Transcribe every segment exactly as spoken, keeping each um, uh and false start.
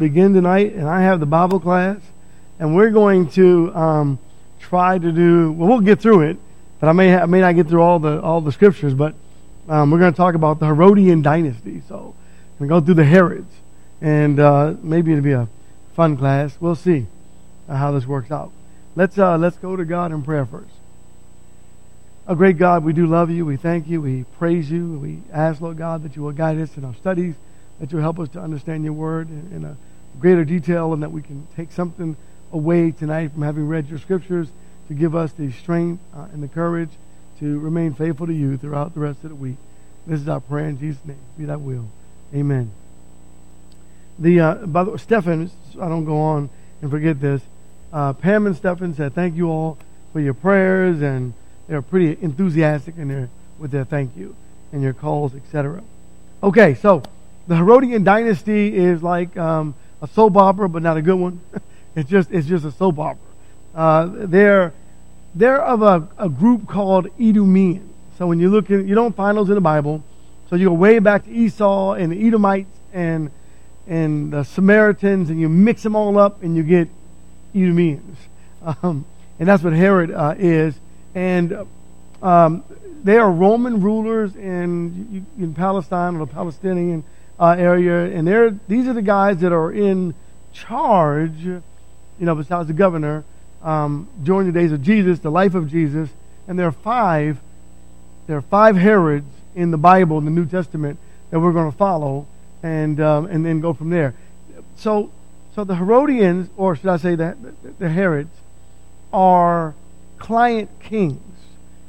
begin tonight, and I have the Bible class, and we're going to um, try to do. Well, we'll get through it, but I may I may not get through all the all the scriptures. But um, we're going to talk about the Herodian dynasty. So we go through the Herods, and uh, maybe it'll be a fun class. We'll see how this works out. Let's uh, let's go to God in prayer first. Oh, great God, we do love you. We thank you. We praise you. We ask, Lord God, that you will guide us in our studies, that you will help us to understand your word in, in a greater detail, and that we can take something away tonight from having read your scriptures to give us the strength uh, and the courage to remain faithful to you throughout the rest of the week. This is our prayer in Jesus' name. Be thy will. Amen. The uh, by the way, Stephan, I don't go on and forget this. Uh, Pam and Stephan said thank you all for your prayers, and they're pretty enthusiastic in their with their thank you and your calls, et cetera. Okay, so the Herodian dynasty is like um, a soap opera, but not a good one. It's just it's just a soap opera. Uh, they're they're of a, a group called Edomians. So when you look at, you don't find those in the Bible. So you go way back to Esau and the Edomites and and the Samaritans, and you mix them all up, and you get Edomians, um, and that's what Herod uh, is. And um, they are Roman rulers in in Palestine, or the Palestinian uh, area, and they're these are the guys that are in charge, you know, besides the governor, um, during the days of Jesus, the life of Jesus. And there are five, there are five Herods in the Bible, in the New Testament, that we're going to follow, and um, and then go from there. So, so the Herodians, or should I say that the Herods, are client kings.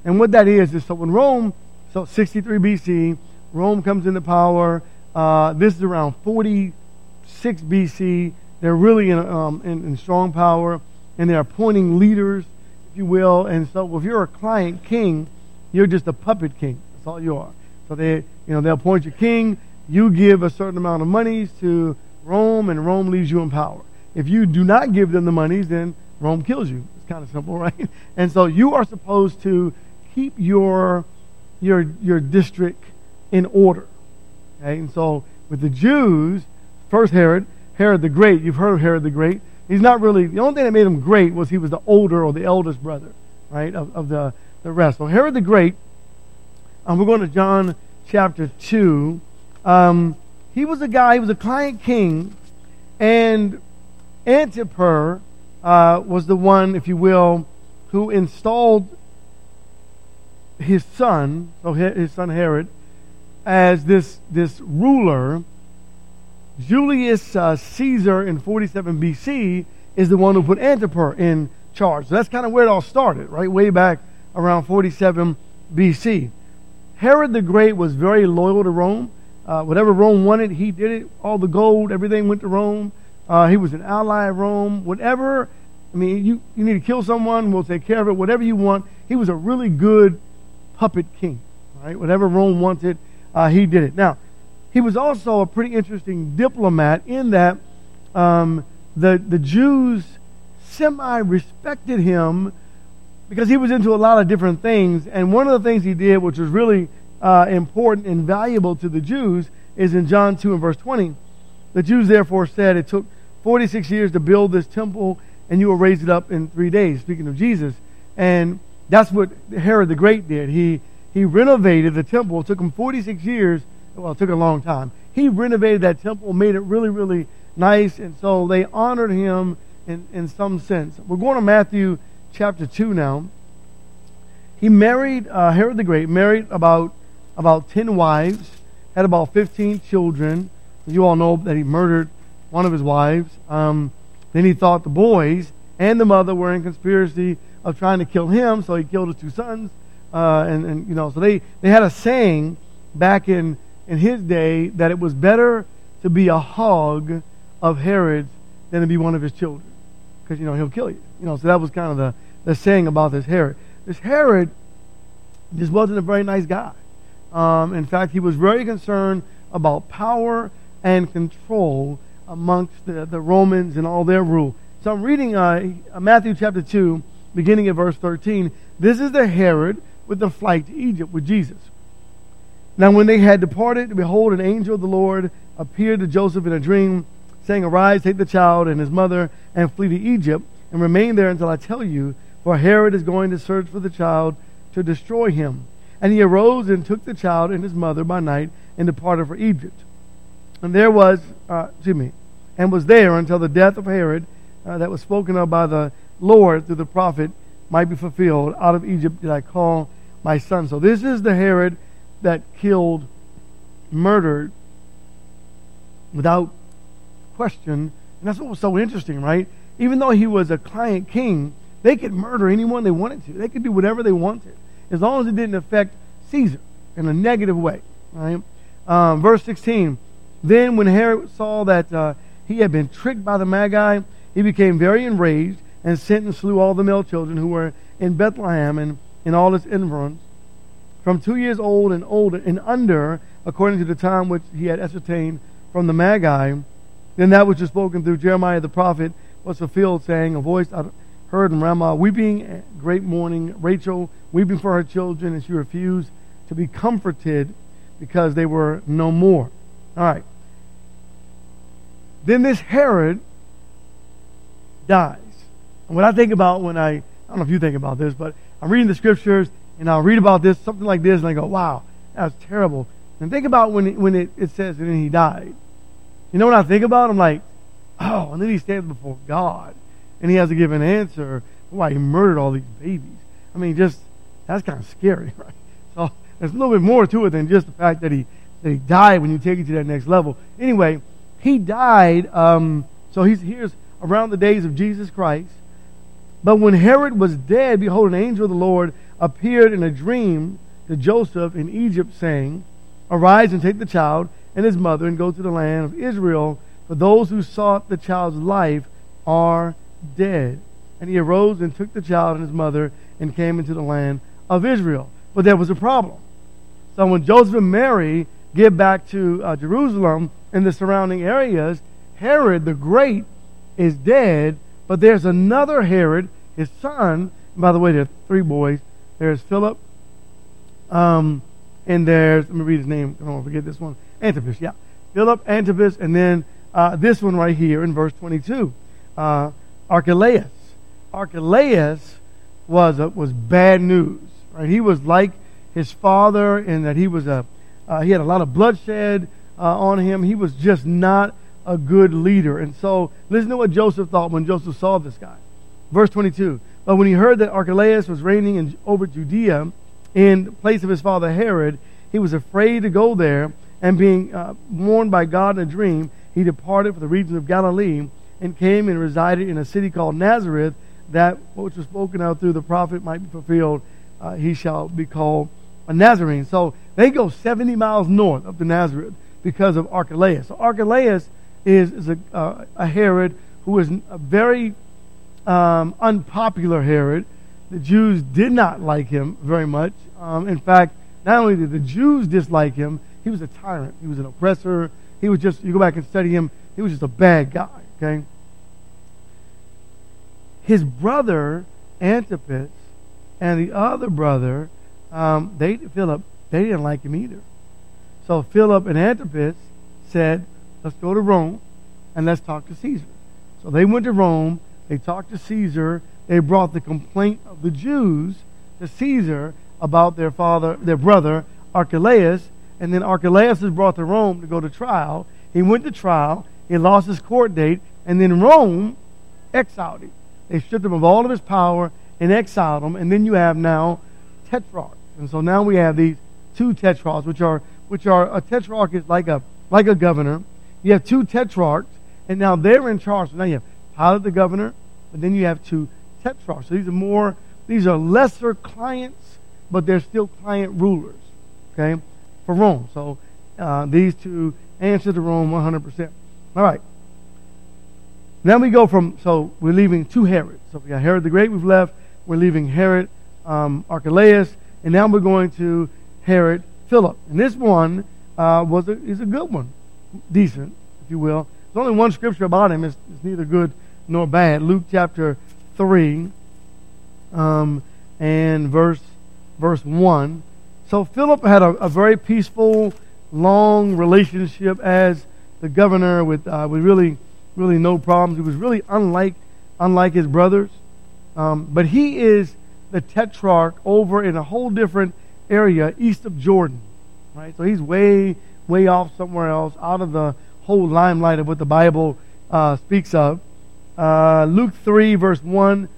And what that is is so when Rome, so sixty-three B C, Rome comes into power. Uh, this is around forty-six B C. They're really in, um, in in strong power, and they're appointing leaders, if you will. And so, if you're a client king, you're just a puppet king. That's all you are. So they, you know, they appoint your king. You give a certain amount of monies to Rome, and Rome leaves you in power. If you do not give them the monies, then Rome kills you. It's kind of simple, right? And so you are supposed to keep your your your district in order. Okay? And so with the Jews, first Herod, Herod the Great. You've heard of Herod the Great. He's not really, the only thing that made him great was he was the older or the eldest brother, right, of, of the, the rest. So Herod the Great, um, we're going to John chapter two. Um, he was a guy, he was a client king, and Antipas uh, was the one, if you will, who installed his son, so his son Herod, as this this ruler. Julius uh, Caesar in forty-seven B C is the one who put Antipas in charge. So that's kind of where it all started, right? Way back around forty-seven B C. Herod the Great was very loyal to Rome. Uh, whatever Rome wanted, he did it. All the gold, everything went to Rome. Uh, he was an ally of Rome. Whatever, I mean, you, you need to kill someone, we'll take care of it. Whatever you want. He was a really good puppet king, right? Whatever Rome wanted, uh, he did it. Now, he was also a pretty interesting diplomat in that um, the, the Jews semi-respected him because he was into a lot of different things. And one of the things he did, which was really Uh, important and valuable to the Jews, is in John two and verse twenty. The Jews therefore said, it took forty-six years to build this temple, and you will raise it up in three days, speaking of Jesus. And that's what Herod the Great did. He he renovated the temple. It took him forty-six years. Well, it took a long time. He renovated that temple, made it really, really nice, and so they honored him in, in some sense. We're going to Matthew chapter two now. He married, uh, Herod the Great, married about about ten wives, had about fifteen children. You all know that he murdered one of his wives. Um, then he thought the boys and the mother were in conspiracy of trying to kill him, so he killed his two sons. Uh, and, and, you know, so they, they had a saying back in, in his day that it was better to be a hog of Herod's than to be one of his children, because, you know, he'll kill you. You know, so that was kind of the, the saying about this Herod. This Herod just wasn't a very nice guy. Um, in fact, he was very concerned about power and control amongst the, the Romans and all their rule. So I'm reading uh, Matthew chapter two, beginning at verse thirteen. This is the Herod with the flight to Egypt with Jesus. Now when they had departed, behold, an angel of the Lord appeared to Joseph in a dream saying, Arise, take the child and his mother, and flee to Egypt, and remain there until I tell you, for Herod is going to search for the child to destroy him. And he arose and took the child and his mother by night and departed for Egypt. And there was, uh, excuse me, and was there until the death of Herod uh, that was spoken of by the Lord through the prophet might be fulfilled. Out of Egypt did I call my son. So this is the Herod that killed, murdered, without question. And that's what was so interesting, right? Even though he was a client king, they could murder anyone they wanted to. They could do whatever they wanted, as long as it didn't affect Caesar in a negative way, right? Um, verse sixteen, Then when Herod saw that uh, he had been tricked by the Magi, he became very enraged and sent and slew all the male children who were in Bethlehem and in all its environs, from two years old and older and under, according to the time which he had ascertained from the Magi. Then that which was spoken through Jeremiah the prophet was fulfilled, saying, A voice I heard in Ramah, weeping, great mourning, Rachel weeping for her children, and she refused to be comforted because they were no more. All right. Then this Herod dies. And what I think about when I, I don't know if you think about this, but I'm reading the scriptures, and I'll read about this, something like this, and I go, wow, that's terrible. And think about when it, when it, it says, and then he died. You know what I think about? I'm like, oh, and then he stands before God, and he has to give an answer for why he murdered all these babies. I mean, just, that's kind of scary, right? So there's a little bit more to it than just the fact that he that he died when you take it to that next level. Anyway, he died, um, so he's here's around the days of Jesus Christ. But when Herod was dead, behold, an angel of the Lord appeared in a dream to Joseph in Egypt, saying, Arise and take the child and his mother and go to the land of Israel, for those who sought the child's life are dead. And he arose and took the child and his mother and came into the land of Israel. But there was a problem. So when Joseph and Mary get back to uh, Jerusalem and the surrounding areas, Herod the Great is dead, but there's another Herod, his son. And by the way, there are three boys. There's Philip, um, and there's, let me read his name, I don't want to forget this one, Antipas, yeah. Philip, Antipas, and then uh, this one right here in verse twenty-two, uh, Archelaus. Archelaus was uh, was bad news, right? He was like his father in that he was a uh, he had a lot of bloodshed uh, on him. He was just not a good leader. And so listen to what Joseph thought when Joseph saw this guy. Verse twenty-two. But when he heard that Archelaus was reigning in, over Judea in place of his father Herod, he was afraid to go there. And being uh, warned by God in a dream, he departed for the region of Galilee and came and resided in a city called Nazareth, that which was spoken out through the prophet might be fulfilled. Uh, he shall be called a Nazarene. So they go seventy miles north up to Nazareth because of Archelaus. So Archelaus is, is a, uh, a Herod who is a very um, unpopular Herod. The Jews did not like him very much. Um, in fact, not only did the Jews dislike him, he was a tyrant. He was an oppressor. He was just, you go back and study him, he was just a bad guy, okay? His brother, Antipas, and the other brother, um, they Philip, they didn't like him either. So Philip and Antipas said, let's go to Rome and let's talk to Caesar. So they went to Rome, they talked to Caesar, they brought the complaint of the Jews to Caesar about their father, their brother, Archelaus. And then Archelaus is brought to Rome to go to trial. He went to trial. He lost his court date. And then Rome exiled him. They stripped him of all of his power and exiled him. And then you have now tetrarchs. And so now we have these two tetrarchs, which are which are a tetrarch is like a like a governor. You have two tetrarchs, and now they're in charge. So now you have Pilate the governor, but then you have two tetrarchs. So these are more these are lesser clients, but they're still client rulers. Okay? For Rome. So uh, these two answer to Rome one hundred percent. All right. Now we go from, so we're leaving two Herods. So we got Herod the Great we've left. We're leaving Herod um, Archelaus. And now we're going to Herod Philip. And this one uh, was a, is a good one. Decent, if you will. There's only one scripture about him. It's, it's neither good nor bad. Luke chapter three um, and verse verse one. So Philip had a, a very peaceful, long relationship as the governor with uh, with really really no problems. He was really unlike unlike his brothers. Um, but he is the tetrarch over in a whole different area east of Jordan, right? So he's way, way off somewhere else, out of the whole limelight of what the Bible uh, speaks of. Uh, Luke three, verse one.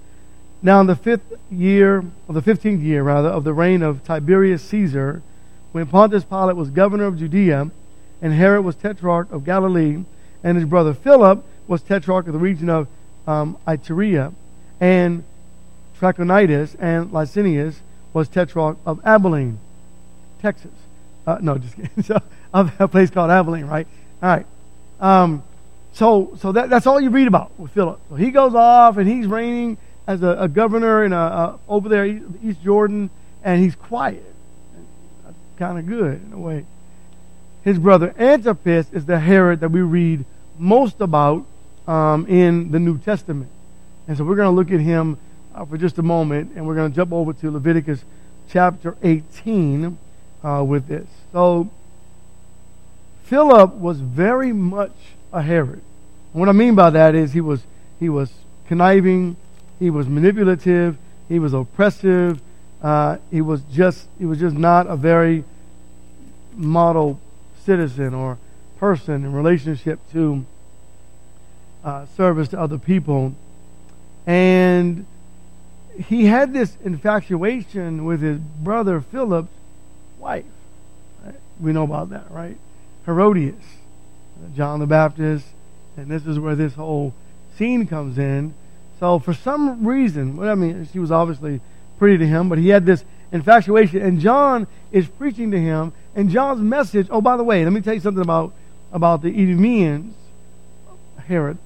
Now in the fifth year, or the fifteenth year rather, of the reign of Tiberius Caesar, when Pontius Pilate was governor of Judea, and Herod was tetrarch of Galilee, and his brother Philip was tetrarch of the region of um, Iturea, and Trachonitis, and Licinius was tetrarch of Abilene, Texas. Uh, no, just kidding. So, of a place called Abilene, right? All right. Um, so, so that, that's all you read about with Philip. So he goes off and he's reigning as a, a governor in a, a, over there, East Jordan, and he's quiet. That's kind of good in a way. His brother Antipas is the Herod that we read most about um, in the New Testament. And so we're going to look at him uh, for just a moment, and we're going to jump over to Leviticus chapter eighteen uh, with this. So Philip was very much a Herod. And what I mean by that is he was he was conniving, he was manipulative, he was oppressive. Uh, he was just he was just not a very model citizen or person in relationship to uh, service to other people. And he had this infatuation with his brother Philip's wife. Right? We know about that, right? Herodias, John the Baptist, and this is where this whole scene comes in. So for some reason, well, I mean, she was obviously pretty to him, but he had this infatuation, and John is preaching to him, and John's message, oh, by the way, let me tell you something about, about the Edomians, Herod.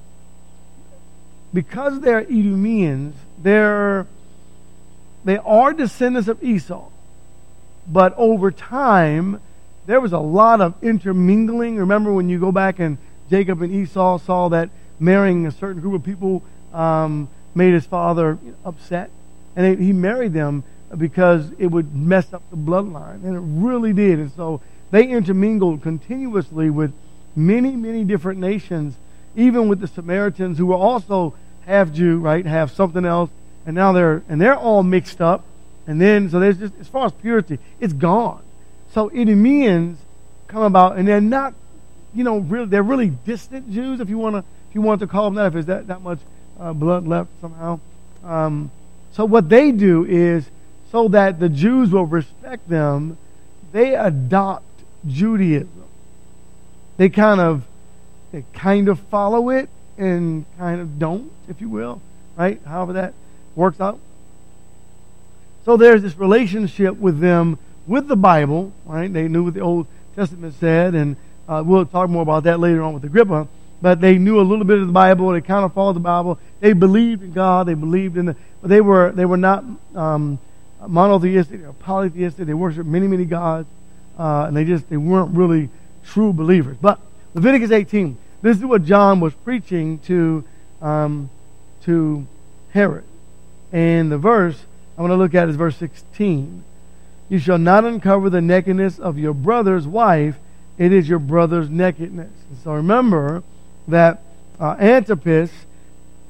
Because they're Edomians, they're, they are descendants of Esau. But over time, there was a lot of intermingling. Remember when you go back and Jacob and Esau saw that marrying a certain group of people um, made his father upset. And he married them because it would mess up the bloodline. And it really did. And so they intermingled continuously with many, many different nations, even with the Samaritans, who were also half Jew, right, half something else, and now they're and they're all mixed up, and then so there's just as far as purity, it's gone. So Edomians come about, and they're not, you know, really they're really distant Jews, if you want to if you want to call them that, if there's that that much uh, blood left somehow. Um, so what they do is, so that the Jews will respect them, they adopt Judaism. They kind of They kind of follow it and kind of don't, if you will, right? However that works out. So there's this relationship with them, with the Bible, right? They knew what the Old Testament said, and uh, we'll talk more about that later on with Agrippa, but they knew a little bit of the Bible, they kind of followed the Bible, they believed in God, they believed in the, but they were, they were not um, monotheistic or polytheistic, they worshiped many, many gods, uh, and they just, they weren't really true believers. But Leviticus eighteen. This is what John was preaching to um, to Herod. And the verse I'm going to look at is verse sixteen. You shall not uncover the nakedness of your brother's wife. It is your brother's nakedness. And so remember that uh, Antipas,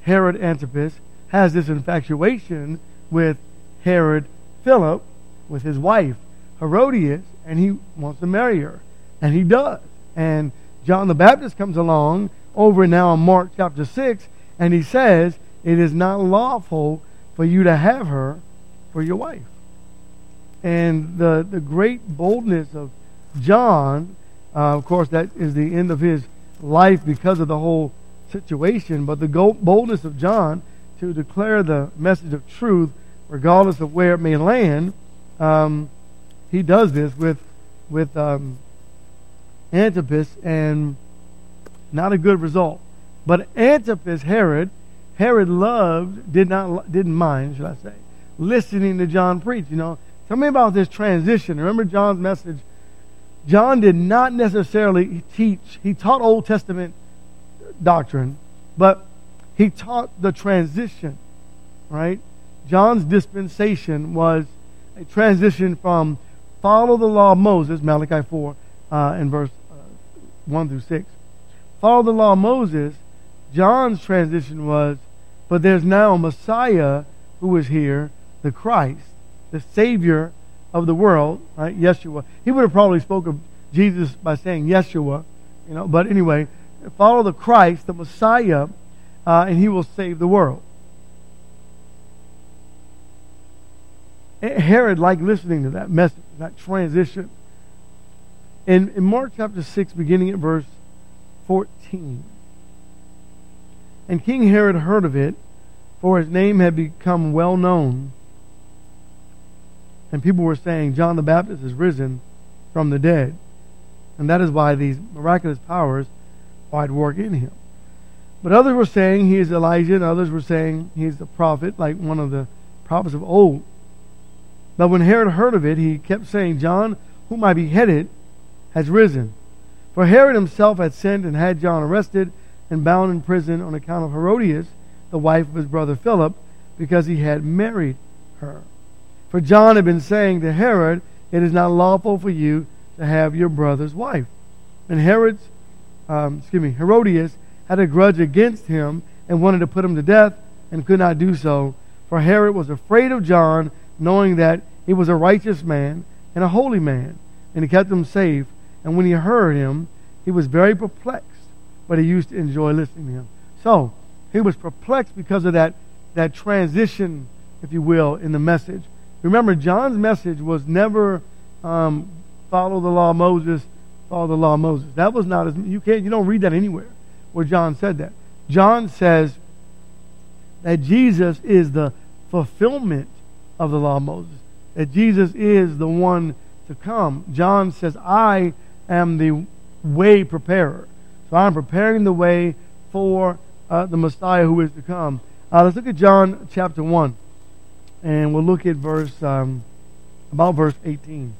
Herod Antipas, has this infatuation with Herod Philip, with his wife, Herodias, and he wants to marry her. And he does. And John the Baptist comes along over now in Mark chapter six, and he says, it is not lawful for you to have her for your wife. And the, the great boldness of John, uh, of course, that is the end of his life because of the whole situation, but the boldness of John to declare the message of truth, regardless of where it may land, um, he does this with... with um, Antipas, and not a good result. But Antipas, Herod, Herod loved, did not, didn't mind, should I say, listening to John preach. You know, tell me about this transition. Remember John's message. John did not necessarily teach. He taught Old Testament doctrine, but he taught the transition. Right? John's dispensation was a transition from follow the law of Moses, Malachi four. Uh, in verse uh, one through six. Follow the law of Moses John's transition was, but there's now a Messiah who is here, the Christ, the Savior of the world, right? Yeshua. He would have probably spoke of Jesus by saying Yeshua, you know, but anyway, follow the Christ, the Messiah, uh, and he will save the world. Herod liked listening to that message, that transition. In, in Mark chapter six, beginning at verse fourteen, and King Herod heard of it, for his name had become well known. And people were saying, John the Baptist is risen from the dead. And that is why these miraculous powers are at work in him. But others were saying he is Elijah, and others were saying he is the prophet, like one of the prophets of old. But when Herod heard of it, he kept saying, John, whom I beheaded, has risen. For Herod himself had sent and had John arrested and bound in prison on account of Herodias, the wife of his brother Philip, because he had married her. For John had been saying to Herod, it is not lawful for you to have your brother's wife. And Herod's, um, excuse me, Herodias had a grudge against him and wanted to put him to death and could not do so. For Herod was afraid of John, knowing that he was a righteous man and a holy man, and he kept him safe. And when he heard him, he was very perplexed, but he used to enjoy listening to him. So, he was perplexed because of that, that transition, if you will, in the message. Remember, John's message was never um, follow the law of Moses, follow the law of Moses. That was not as you can't you don't read that anywhere where John said that. John says that Jesus is the fulfillment of the law of Moses, that Jesus is the one to come. John says, I am the way preparer. So I'm preparing the way for uh, the Messiah who is to come. Uh, let's look at John chapter one. And we'll look at verse, um, about verse eighteen.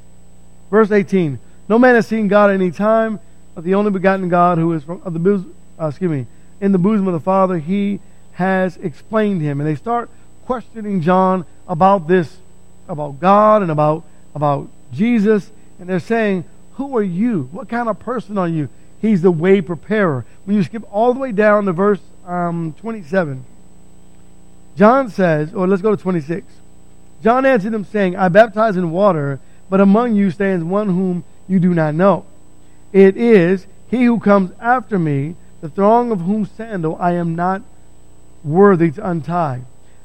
Verse eighteen. No man has seen God at any time, but the only begotten God who is from of the bosom, uh, excuse me, in the bosom of the Father, he has explained him. And they start questioning John about this, about God and about, about Jesus. And they're saying, who are you? What kind of person are you? He's the way preparer. When you skip all the way down to verse um, twenty-seven, John says, or let's go to twenty-six. John answered him, saying, I baptize in water, but among you stands one whom you do not know. It is he who comes after me, the thong of whose sandal I am not worthy to untie.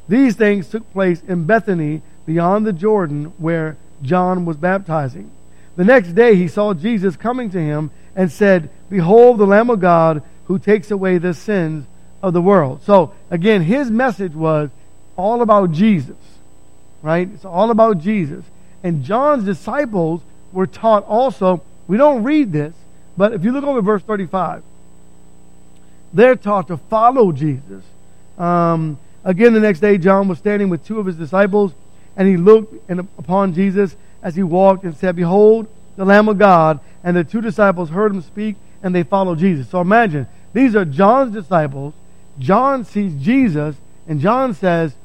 These things took place in Bethany, beyond the Jordan, where John was baptizing. The next day he saw Jesus coming to him and said, Behold the Lamb of God, who takes away the sins of the world. So again, his message was all about Jesus, right? It's all about Jesus. And John's disciples were taught also, we don't read this, but if you look over verse thirty-five, they're taught to follow Jesus. Um, again, the next day, John was standing with two of his disciples, and he looked in, upon Jesus as he walked and said, Behold, the Lamb of God. And the two disciples heard him speak, and they followed Jesus. So imagine, these are John's disciples. John sees Jesus, and John says,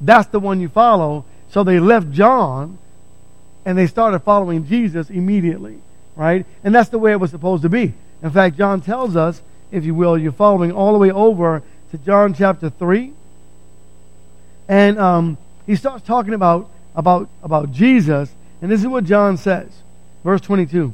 that's the one you follow. So they left John, and they started following Jesus immediately, right? And that's the way it was supposed to be. In fact, John tells us, if you will, you're following all the way over to John chapter three, and um, he starts talking about, about, about Jesus, and this is what John says, verse twenty-two.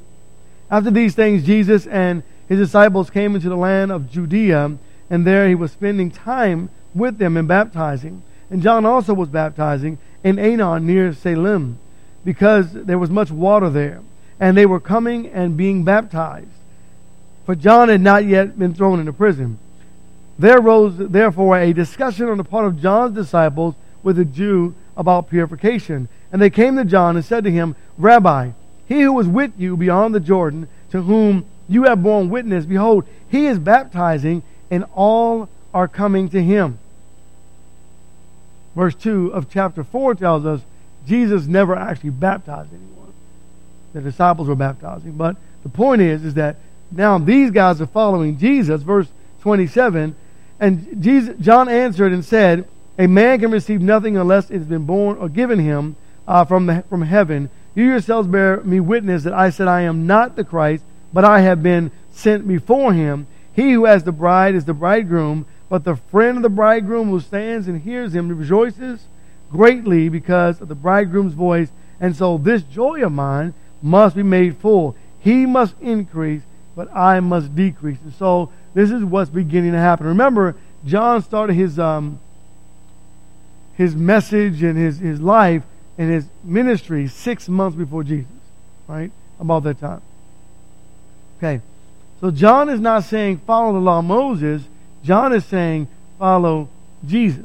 After these things, Jesus and his disciples came into the land of Judea, and there he was spending time with them in baptizing. And John also was baptizing in Aenon near Salim, because there was much water there. And they were coming and being baptized. For John had not yet been thrown into prison. There rose, therefore, a discussion on the part of John's disciples with a Jew about purification. And they came to John and said to him, Rabbi, he who was with you beyond the Jordan, to whom you have borne witness, behold, he is baptizing, and all are coming to him. Verse two of chapter four tells us Jesus never actually baptized anyone. The disciples were baptizing. But the point is, is that now these guys are following Jesus. Verse twenty-seven, and Jesus, John answered and said, a man can receive nothing unless it has been born or given him uh, from, the, from heaven. You yourselves bear me witness that I said I am not the Christ, but I have been sent before him. He who has the bride is the bridegroom, but the friend of the bridegroom who stands and hears him rejoices greatly because of the bridegroom's voice. And so this joy of mine must be made full. He must increase, but I must decrease. And so this is what's beginning to happen. Remember, John started his um, his message and his, his life and his ministry six months before Jesus, right? About that time. Okay. So John is not saying follow the law of Moses. John is saying follow Jesus,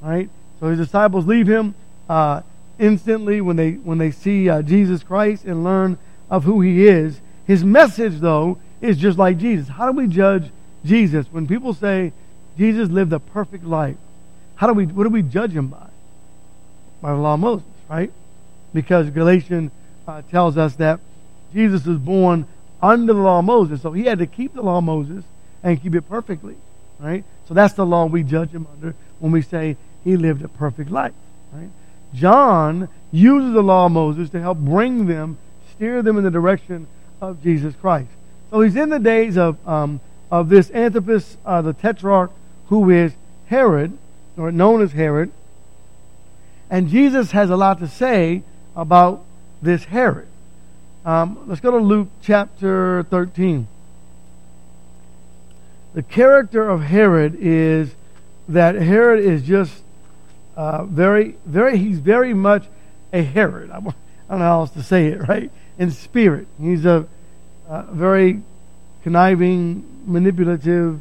right? So his disciples leave him uh, instantly when they when they see uh, Jesus Christ and learn of who he is. His message, though, is just like Jesus. How do we judge Jesus? When people say Jesus lived a perfect life, how do we? What do we judge him by? By the law of Moses, right? Because Galatians uh, tells us that Jesus was born under the law of Moses. So he had to keep the law of Moses and keep it perfectly, right? So that's the law we judge him under when we say he lived a perfect life, right? John uses the law of Moses to help bring them, steer them in the direction of Jesus Christ. So he's in the days of um, of this Antipas, uh, the tetrarch, who is Herod, or known as Herod. And Jesus has a lot to say about this Herod. Um, let's go to Luke chapter thirteen. The character of Herod is that Herod is just uh, very, very, he's very much a Herod. I don't know how else to say it, right? In spirit. He's a, a very conniving, manipulative,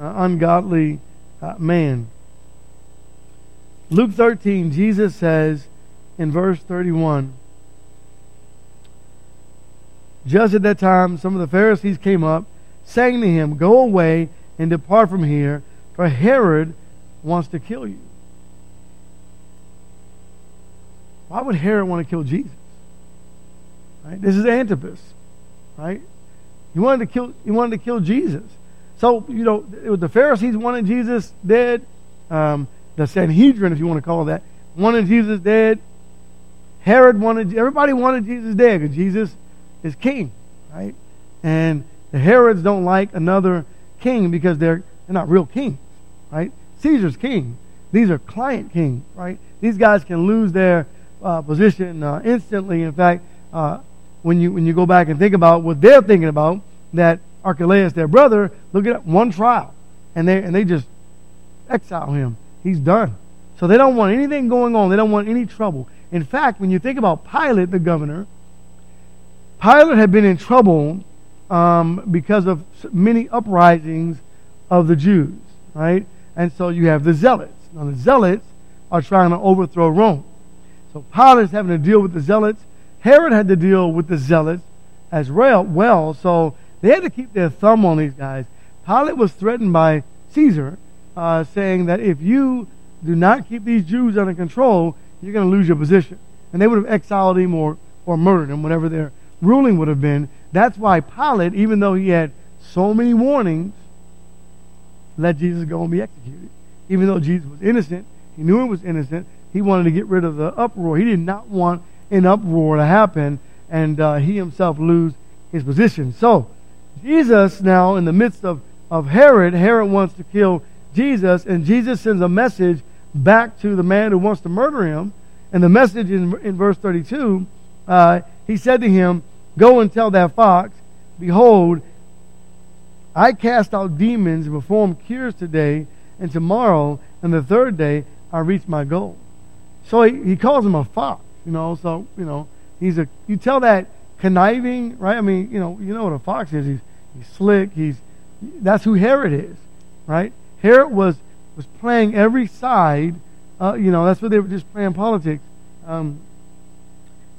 uh, ungodly uh, man. Luke thirteen, Jesus says in verse thirty-one, just at that time, some of the Pharisees came up, saying to him, "Go away and depart from here, for Herod wants to kill you." Why would Herod want to kill Jesus? Right? This is Antipas, right? He wanted to kill. He wanted to kill Jesus. So you know, it was the Pharisees wanted Jesus dead. Um, the Sanhedrin, if you want to call it that, wanted Jesus dead. Herod wanted. Everybody wanted Jesus dead because Jesus is king, right? And the Herods don't like another king because they're they're not real kings, right? Caesar's king. These are client kings, right? These guys can lose their uh, position uh, instantly. In fact, uh, when you when you go back and think about what they're thinking about, that Archelaus, their brother, look at one trial, and they and they just exile him. He's done. So they don't want anything going on. They don't want any trouble. In fact, when you think about Pilate, the governor, Pilate had been in trouble um, because of many uprisings of the Jews, right? And so you have the Zealots. Now the Zealots are trying to overthrow Rome. So Pilate's having to deal with the Zealots. Herod had to deal with the Zealots as well, so they had to keep their thumb on these guys. Pilate was threatened by Caesar, uh, saying that if you do not keep these Jews under control, you're going to lose your position. And they would have exiled him or, or murdered him, whatever their ruling would have been. That's why Pilate, even though he had so many warnings, let Jesus go and be executed. Even though Jesus was innocent, he knew he was innocent, he wanted to get rid of the uproar. He did not want an uproar to happen and uh, he himself lose his position. So Jesus now, in the midst of, of Herod, Herod wants to kill Jesus, and Jesus sends a message back to the man who wants to murder him. And the message in, in verse thirty-two, uh, he said to him, "Go and tell that fox, behold, I cast out demons and perform cures today and tomorrow, and the third day I reach my goal." So he, he calls him a fox, you know. So you know he's a you tell that conniving, right? I mean, you know, you know what a fox is. He's he's slick. He's that's who Herod is, right? Herod was was playing every side. Uh, you know, that's what they were just playing politics. Um,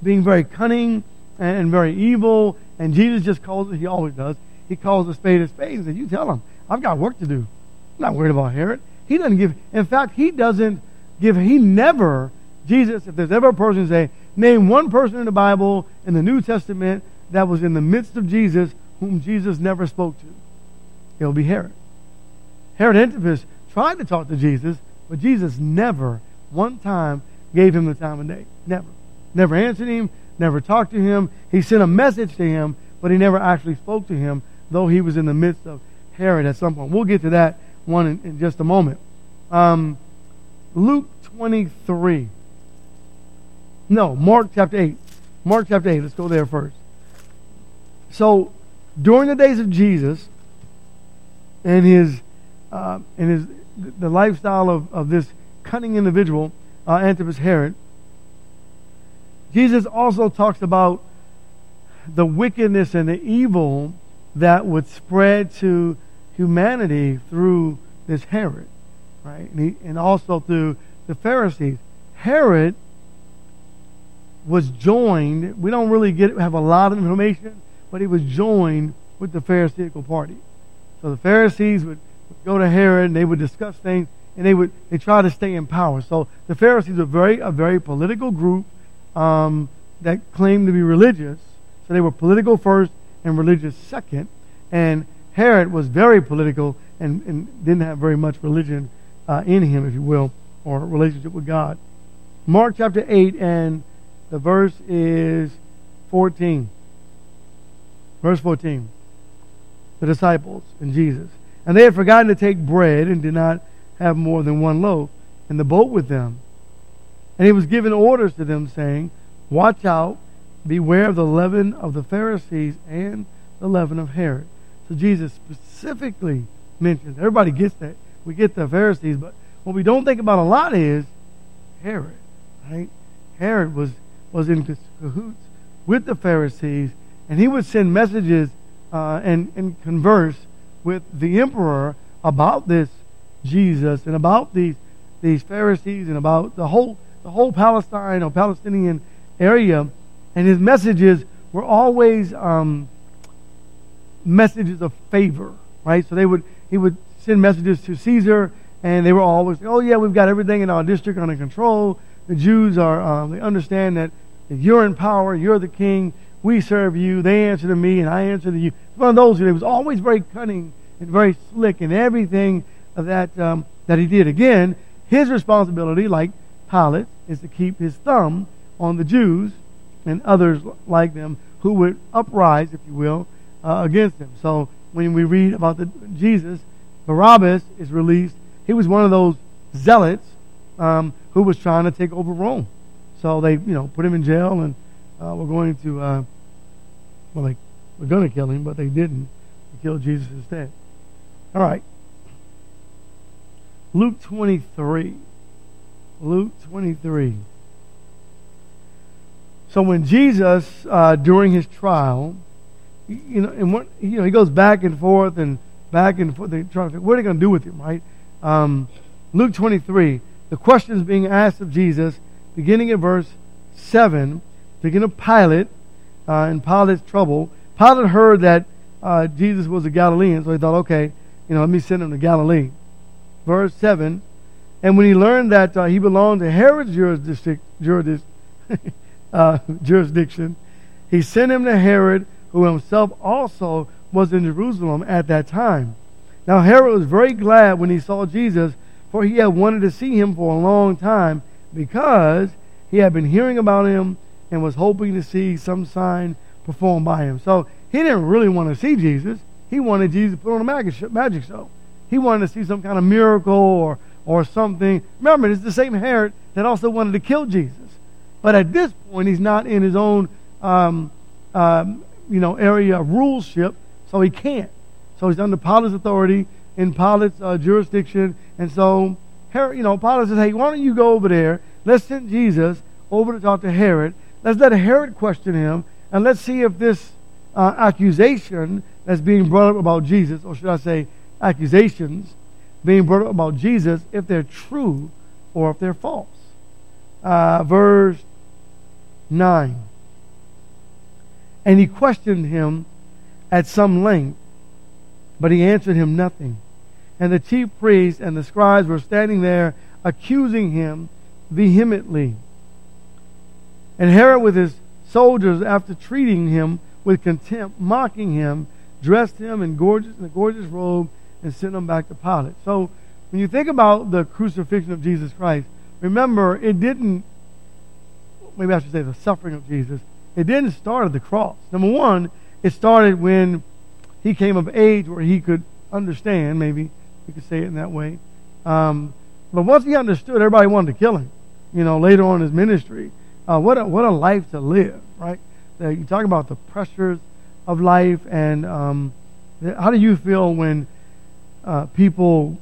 being very cunning and very evil, and Jesus just calls it, he always does, he calls a spade a spade and says, "You tell him, I've got work to do. I'm not worried about Herod." He doesn't give, in fact, he doesn't give, he never, Jesus, if there's ever a person say, name one person in the Bible, in the New Testament, that was in the midst of Jesus, whom Jesus never spoke to, it'll be Herod. Herod Antipas tried to talk to Jesus, but Jesus never, one time, gave him the time of day. Never. Never answered him, never talked to him. He sent a message to him, but he never actually spoke to him, though he was in the midst of Herod at some point. We'll get to that one in, in just a moment. Um, Luke twenty-three. No, Mark chapter eight. Mark chapter eight. Let's go there first. So, during the days of Jesus and his uh, and his the lifestyle of, of this cunning individual, uh, Antipas Herod, Jesus also talks about the wickedness and the evil that would spread to humanity through this Herod, right? And, he, and also through the Pharisees. Herod was joined, we don't really get have a lot of information, but he was joined with the Pharisaical party. So the Pharisees would, would go to Herod and they would discuss things and they would they try to stay in power. So the Pharisees were very a very political group um, that claimed to be religious. So they were political first and religious second. And Herod was very political and, and didn't have very much religion uh, in him, if you will, or relationship with God. Mark chapter eight, and the verse is fourteen. Verse fourteen. The disciples and Jesus. And they had forgotten to take bread and did not have more than one loaf, and the boat with them. And he was giving orders to them, saying, "Watch out, beware of the leaven of the Pharisees and the leaven of Herod." So Jesus specifically mentions, everybody gets that. We get the Pharisees, but what we don't think about a lot is Herod, right? Herod was, was in cahoots with the Pharisees, and he would send messages uh, and, and converse with the emperor about this Jesus and about these these Pharisees and about the whole the whole Palestine or Palestinian area. And his messages were always um, messages of favor, right? So they would he would send messages to Caesar, and they were always, "Oh yeah, we've got everything in our district under control. The Jews are um, they understand that if you're in power, you're the king. We serve you. They answer to me, and I answer to you." One of those. It was always very cunning and very slick, and everything that um, that he did. Again, his responsibility, like Pilate, is to keep his thumb on the Jews and others like them who would uprise, if you will, uh, against him. So when we read about the Jesus, Barabbas is released. He was one of those zealots um, who was trying to take over Rome. So they, you know, put him in jail, and uh, were going to, uh, well, they were going to kill him, but they didn't. They killed Jesus instead. All right. Luke twenty-three. Luke twenty-three. So when Jesus, uh, during his trial, you know, and what, you know, he goes back and forth and back and forth. They're trying to figure, what are they going to do with him, right? Um, Luke twenty-three, the questions being asked of Jesus, beginning at verse seven, speaking of Pilate uh, and Pilate's trouble. Pilate heard that uh, Jesus was a Galilean, so he thought, okay, you know, let me send him to Galilee. Verse seven, and when he learned that uh, he belonged to Herod's jurisdiction, jurisdiction Uh, jurisdiction, he sent him to Herod, who himself also was in Jerusalem at that time. Now Herod was very glad when he saw Jesus, for he had wanted to see him for a long time, because he had been hearing about him and was hoping to see some sign performed by him. So he didn't really want to see Jesus. He wanted Jesus to put on a magic, magic show. He wanted to see some kind of miracle or, or something. Remember, it's the same Herod that also wanted to kill Jesus. But at this point, he's not in his own, um, um, you know, area of ruleship, so he can't. So he's under Pilate's authority, in Pilate's uh, jurisdiction, and so, Herod, you know, Pilate says, "Hey, why don't you go over there? Let's send Jesus over to talk to Herod. Let's let Herod question him, and let's see if this uh, accusation that's being brought up about Jesus, or should I say, accusations being brought up about Jesus, if they're true or if they're false." Uh, verse nine. And he questioned him at some length, but he answered him nothing. And the chief priests and the scribes were standing there accusing him vehemently. And Herod with his soldiers, after treating him with contempt, mocking him, dressed him in gorgeous in a gorgeous robe and sent him back to Pilate. So when you think about the crucifixion of Jesus Christ, remember, it didn't, maybe I should say the suffering of Jesus, it didn't start at the cross. Number one, it started when he came of age where he could understand, maybe we could say it in that way. Um, but once he understood, everybody wanted to kill him. You know, later on in his ministry, uh, what a, what a life to live, right? That you talk about the pressures of life, and um, how do you feel when uh, people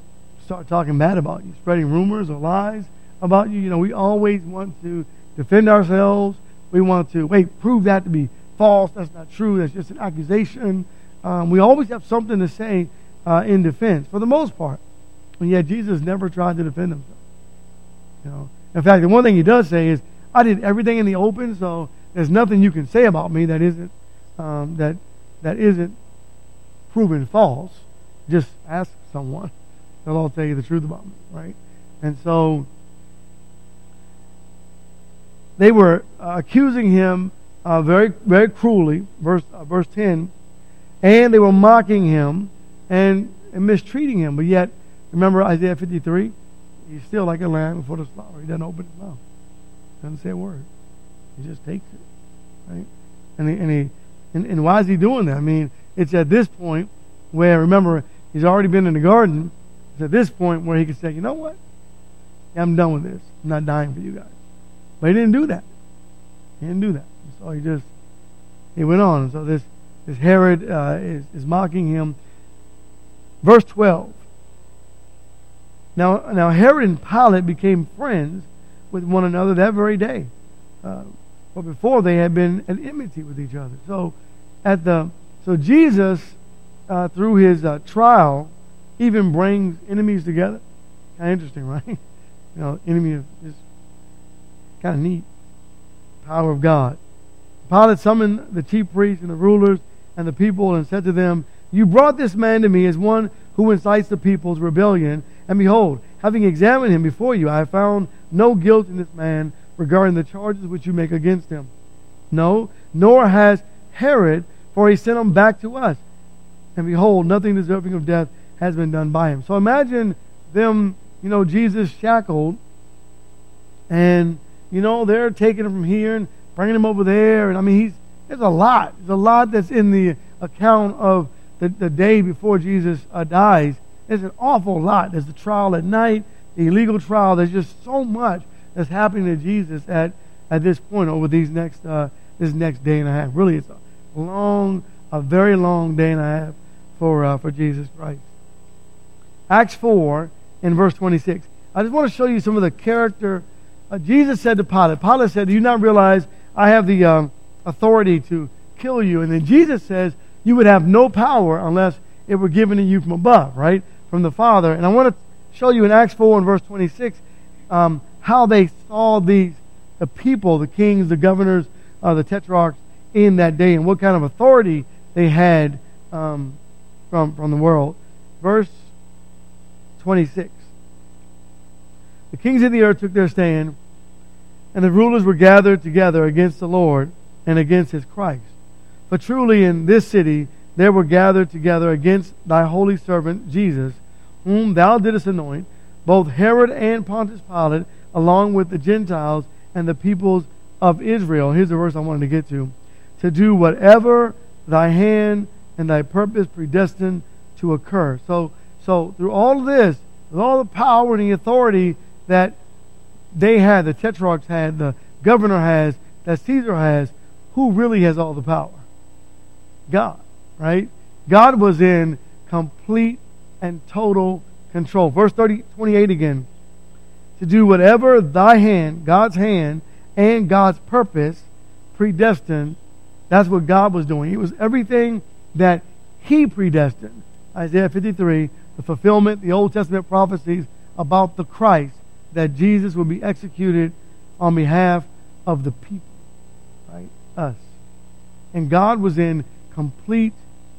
start talking bad about you, spreading rumors or lies about you? You know, we always want to defend ourselves. We want to wait, prove that to be false. That's not true. That's just an accusation. Um, we always have something to say uh, in defense, for the most part. And yet Jesus never tried to defend himself. You know, in fact, the one thing he does say is, "I did everything in the open, so there's nothing you can say about me that isn't um, that that isn't proven false. Just ask someone; they'll all tell you the truth about me." Right? And so they were uh, accusing him uh, very, very cruelly. Verse uh, verse ten. And they were mocking him and, and mistreating him. But yet, remember Isaiah fifty-three? He's still like a lamb before the slaughter. He doesn't open his mouth. He doesn't say a word. He just takes it. Right? And he, and, he, and and why is he doing that? I mean, it's at this point where, remember, he's already been in the garden. It's at this point where he could say, you know what? Yeah, I'm done with this. I'm not dying for you guys. But he didn't do that. He didn't do that. So he just, he went on. And so this This Herod uh, is, is mocking him. Verse twelve. Now, now Herod and Pilate became friends with one another that very day. Uh, but before they had been at enmity with each other. So, at the so Jesus, uh, through his uh, trial, even brings enemies together. Kind of interesting, right? You know, enemy of is kind of neat. Power of God. Pilate summoned the chief priests and the rulers and the people, and said to them, "You brought this man to me as one who incites the people's rebellion, and behold, having examined him before you, I have found no guilt in this man regarding the charges which you make against him. No, nor has Herod, for he sent him back to us. And behold, nothing deserving of death has been done by him." So imagine them, you know, Jesus shackled, and, you know, they're taking him from here and bringing him over there, and I mean, he's there's a lot. There's a lot that's in the account of the, the day before Jesus uh, dies. There's an awful lot. There's the trial at night, the illegal trial. There's just so much that's happening to Jesus at, at this point over these next uh, this next day and a half. Really, it's a long, a very long day and a half for uh, for Jesus Christ. Acts four and verse twenty-six. I just want to show you some of the character. Uh, Jesus said to Pilate. Pilate said, "Do you not realize I have the um, authority to kill you?" And then Jesus says, you would have no power unless it were given to you from above, right? From the Father. And I want to show you in Acts four and verse twenty-six um, how they saw these, the people, the kings, the governors, uh, the tetrarchs in that day, and what kind of authority they had um, from, from the world. Verse twenty-six. The kings of the earth took their stand, and the rulers were gathered together against the Lord and against his Christ. For truly in this city there were gathered together against thy holy servant Jesus, whom thou didst anoint, both Herod and Pontius Pilate, along with the Gentiles and the peoples of Israel. Here's the verse I wanted to get to. To do whatever thy hand and thy purpose predestined to occur. So, so through all of this, with all the power and the authority that they had, the tetrarchs had, the governor has, that Caesar has, who really has all the power? God, right? God was in complete and total control. Verse thirty, twenty-eight again. To do whatever thy hand, God's hand, and God's purpose predestined, that's what God was doing. It was everything that he predestined. Isaiah fifty-three, the fulfillment, the Old Testament prophecies about the Christ, that Jesus would be executed on behalf of the people, right? Us. And God was in complete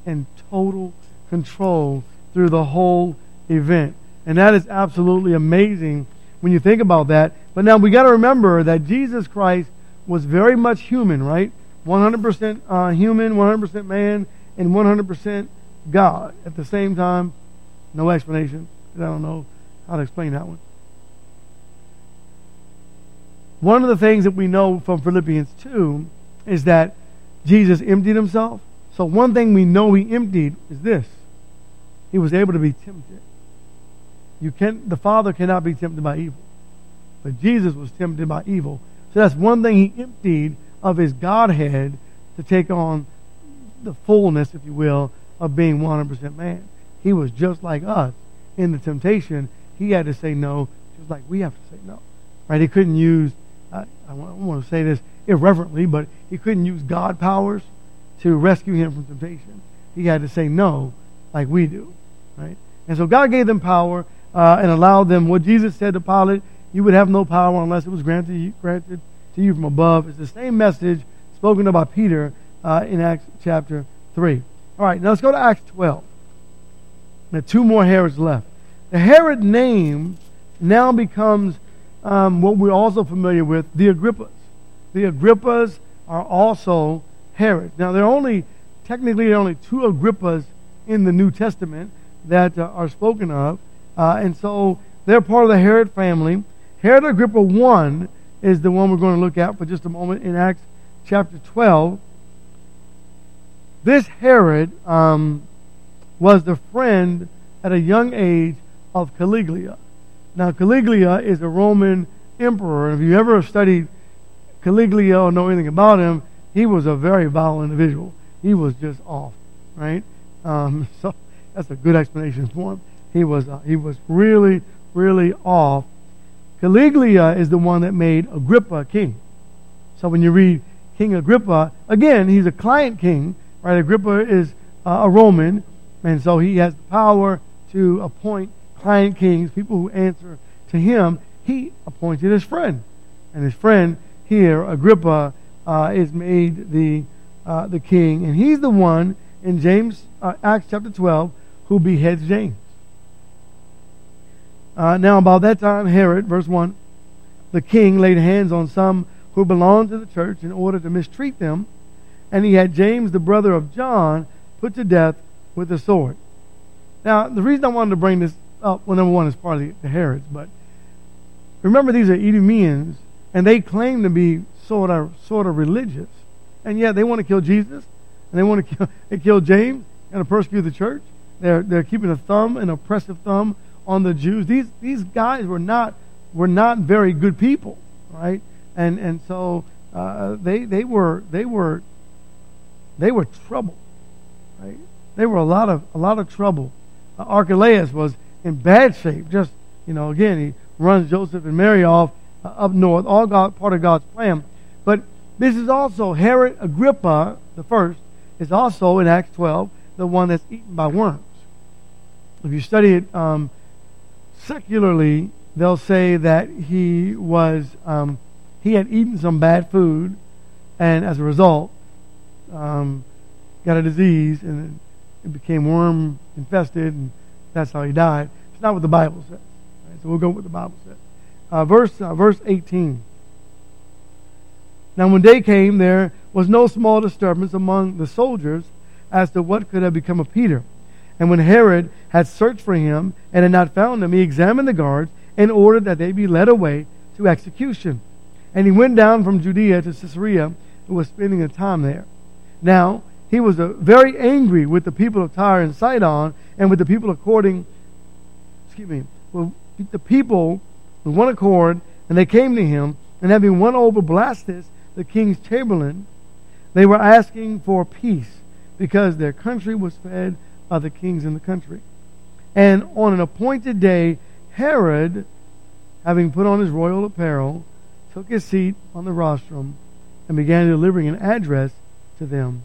and total control through the whole event. And that is absolutely amazing when you think about that. But now we got to remember that Jesus Christ was very much human, right? one hundred percent uh, human, one hundred percent man, and one hundred percent God. At the same time, no explanation, because I don't know how to explain that one. One of the things that we know from Philippians two is that Jesus emptied himself. So one thing we know he emptied is this. He was able to be tempted. You can, the Father cannot be tempted by evil. But Jesus was tempted by evil. So that's one thing he emptied of his Godhead to take on the fullness, if you will, of being one hundred percent man. He was just like us. In the temptation, he had to say no, just like we have to say no. Right? He couldn't use, I, I want to say this irreverently, but he couldn't use God powers to rescue him from temptation. He had to say no like we do. Right? And so God gave them power uh, and allowed them, what Jesus said to Pilate, you would have no power unless it was granted you, granted to you from above. It's the same message spoken of by Peter uh, in Acts chapter three. All right, now let's go to Acts twelve. There are two more Herods left. The Herod name now becomes um, what we're also familiar with, the Agrippas. The Agrippas are also Herods. Now, there are only, technically, there are only two Agrippas in the New Testament that uh, are spoken of, uh, and so they're part of the Herod family. Herod Agrippa I is the one we're going to look at for just a moment in Acts chapter twelve. This Herod um, was the friend at a young age of Caligula. Now, Caligula is a Roman emperor. If you ever studied Caligula or know anything about him, he was a very vile individual. He was just off, right? Um, so that's a good explanation for him. He was uh, he was really, really off. Caligula is the one that made Agrippa king. So when you read King Agrippa, again, he's a client king, right? Agrippa is uh, a Roman, and so he has the power to appoint client kings, people who answer to him. He appointed his friend, and his friend here, Agrippa, uh, is made the uh, the king, and he's the one in James uh, Acts chapter twelve who beheads James. Uh, now, about that time, Herod, verse one, the king laid hands on some who belonged to the church in order to mistreat them, and he had James, the brother of John, put to death with the sword. Now, the reason I wanted to bring this up, well, number one, is part of the Herods, but remember these are Edomians, and they claim to be sort of sort of religious, and yet they want to kill Jesus, and they want to kill, they kill James, and to persecute the church. They're they're keeping a thumb, an oppressive thumb, on the Jews. These these guys were not were not very good people, right? And and so uh, they they were they were they were trouble, right? They were a lot of a lot of trouble. Uh, Archelaus was in bad shape. Just you know, again, he runs Joseph and Mary off uh, up north. All God part of God's plan. But this is also Herod Agrippa the first is also in Acts twelve the one that's eaten by worms. If you study it. Um, Secularly, they'll say that he was um, he had eaten some bad food, and as a result, um, got a disease and it became worm infested, and that's how he died. It's not what the Bible says, right? So we'll go with what the Bible says. Uh, verse uh, verse eighteen. Now, when day came, there was no small disturbance among the soldiers as to what could have become of Peter. And when Herod had searched for him and had not found him, he examined the guards and ordered that they be led away to execution. And he went down from Judea to Caesarea and was spending the time there. Now, he was uh, very angry with the people of Tyre and Sidon and with the people according, excuse me, with the people with one accord, and they came to him, and having won over Blastus, the king's chamberlain, they were asking for peace because their country was fed other kings in the country. And on an appointed day, Herod, having put on his royal apparel, took his seat on the rostrum and began delivering an address to them.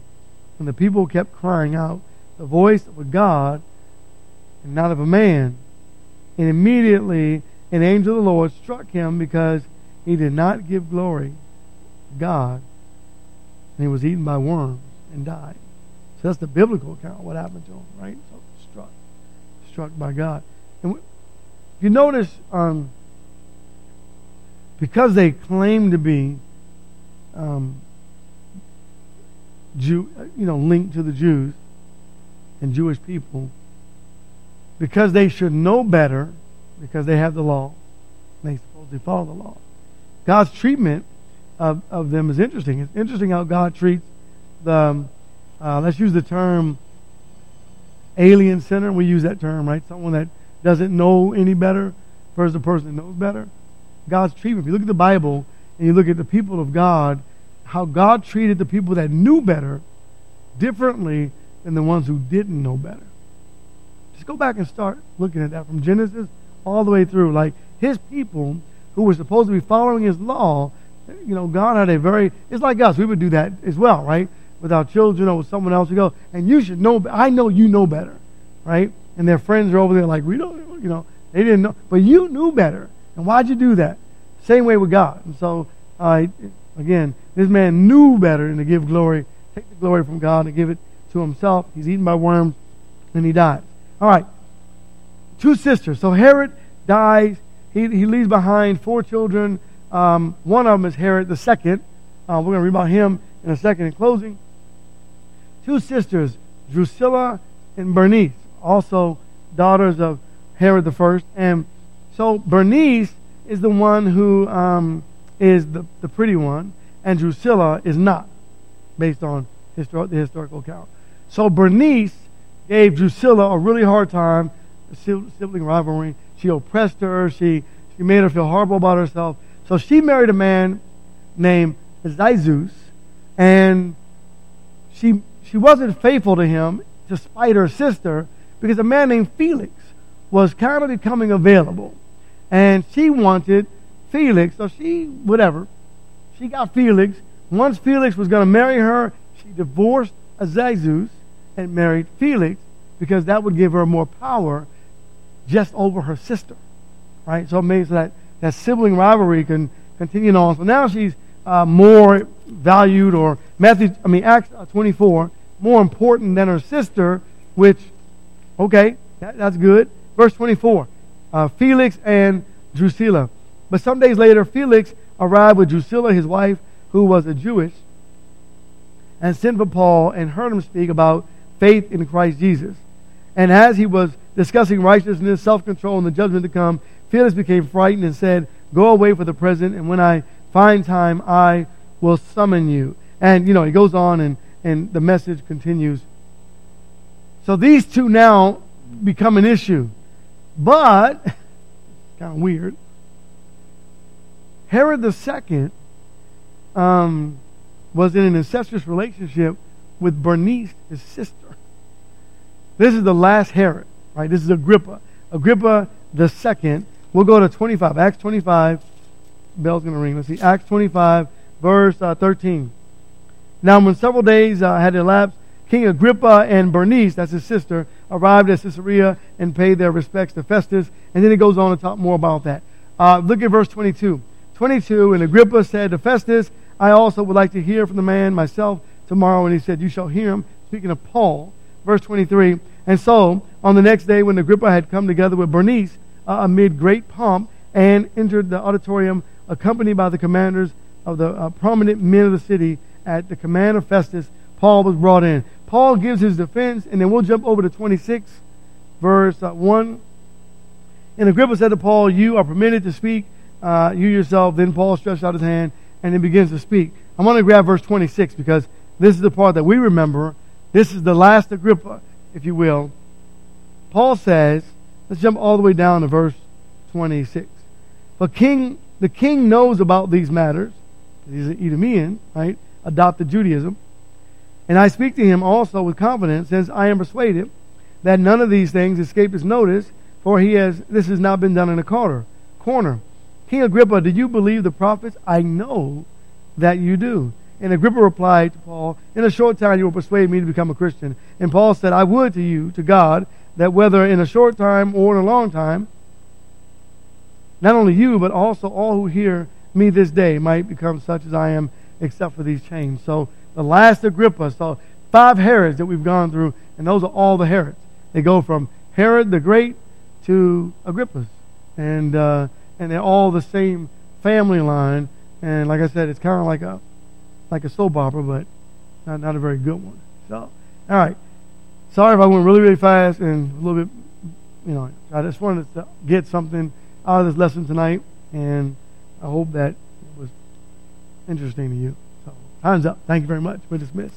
And the people kept crying out, the voice of a God and not of a man. And immediately an angel of the Lord struck him because he did not give glory to God. And he was eaten by worms and died. That's the biblical account of what happened to him, right? So struck, struck by God. And if you notice, um, because they claim to be, um, Jew, you know, linked to the Jews and Jewish people, because they should know better, because they have the law, they supposedly follow the law. God's treatment of of them is interesting. It's interesting how God treats the. Um, Uh, let's use the term alien sinner. We use that term, right? Someone that doesn't know any better versus a person that knows better. God's treatment. If you look at the Bible and you look at the people of God, how God treated the people that knew better differently than the ones who didn't know better. Just go back and start looking at that from Genesis all the way through. Like, his people who were supposed to be following his law, you know, God had a very, it's like us, we would do that as well, right? With our children or with someone else, we go, and you should know, I know you know better, right? And their friends are over there like, we don't, you know, they didn't know, but you knew better. And why'd you do that? Same way with God. And so, uh, again, this man knew better than to give glory, take the glory from God and give it to himself. He's eaten by worms and he dies. All right, two sisters. So Herod dies. He, he leaves behind four children. Um, one of them is Herod the second. Uh, we're going to read about him in a second in closing. Two sisters, Drusilla and Bernice, also daughters of Herod the first. And so Bernice is the one who um, is the, the pretty one, and Drusilla is not, based on histor- the historical account. So Bernice gave Drusilla a really hard time, sibling rivalry. She oppressed her. She, she made her feel horrible about herself. So she married a man named Azizus, and she she wasn't faithful to him despite her sister, because a man named Felix was kind of becoming available, and she wanted Felix. So she, whatever, she got Felix. Once Felix was going to marry her, she divorced Azizus and married Felix, because that would give her more power just over her sister, right? So it makes that, that sibling rivalry can continue on. So now she's uh, more valued, or Matthew, I mean Acts twenty-four, more important than her sister, which, okay, that, that's good. Verse twenty-four, uh, Felix and Drusilla. But some days later, Felix arrived with Drusilla, his wife, who was a Jewish, and sent for Paul and heard him speak about faith in Christ Jesus. And as he was discussing righteousness, self-control, and the judgment to come, Felix became frightened and said, "Go away for the present, and when I find time, I will summon you." And, you know, he goes on, and, and the message continues. So these two now become an issue. But, kind of weird, Herod the second um, was in an incestuous relationship with Bernice, his sister. This is the last Herod, right? This is Agrippa. Agrippa the second. We'll go to twenty-five. Acts twenty-five. Bell's going to ring. Let's see. Acts twenty-five, verse uh, thirteen. Now, when several days uh, had elapsed, King Agrippa and Bernice, that's his sister, arrived at Caesarea and paid their respects to Festus. And then it goes on to talk more about that. Uh, look at verse twenty-two. twenty-two, and Agrippa said to Festus, "I also would like to hear from the man myself tomorrow." And he said, "You shall hear him." Speaking of Paul. Verse twenty-three, and so on the next day, when Agrippa had come together with Bernice uh, amid great pomp and entered the auditorium, accompanied by the commanders of the uh, prominent men of the city, at the command of Festus, Paul was brought in. Paul gives his defense, and then we'll jump over to twenty-six, verse uh, one. And Agrippa said to Paul, "You are permitted to speak, uh, you yourself." Then Paul stretched out his hand, and he begins to speak. I want to grab verse twenty-six, because this is the part that we remember. This is the last Agrippa, if you will. Paul says, let's jump all the way down to verse twenty-six. For king, the king knows about these matters. He's an Edomian, right? Adopted Judaism. And I speak to him also with confidence, since I am persuaded that none of these things escape his notice, for he has, this has not been done in a corner. Corner. King Agrippa, do you believe the prophets? I know that you do. And Agrippa replied to Paul, "In a short time you will persuade me to become a Christian." And Paul said, "I would to you, to God, that whether in a short time or in a long time, not only you, but also all who hear me this day might become such as I am, except for these chains." So the last Agrippa, so five Herods that we've gone through, and those are all the Herods. They go from Herod the Great to Agrippa's. And, uh, and they're all the same family line. And like I said, it's kind of like a like a soap opera, but not, not a very good one. So, all right. Sorry if I went really, really fast and a little bit, you know, I just wanted to get something out of this lesson tonight, and I hope that it was interesting to you. So, time's up. Thank you very much. We're dismissed.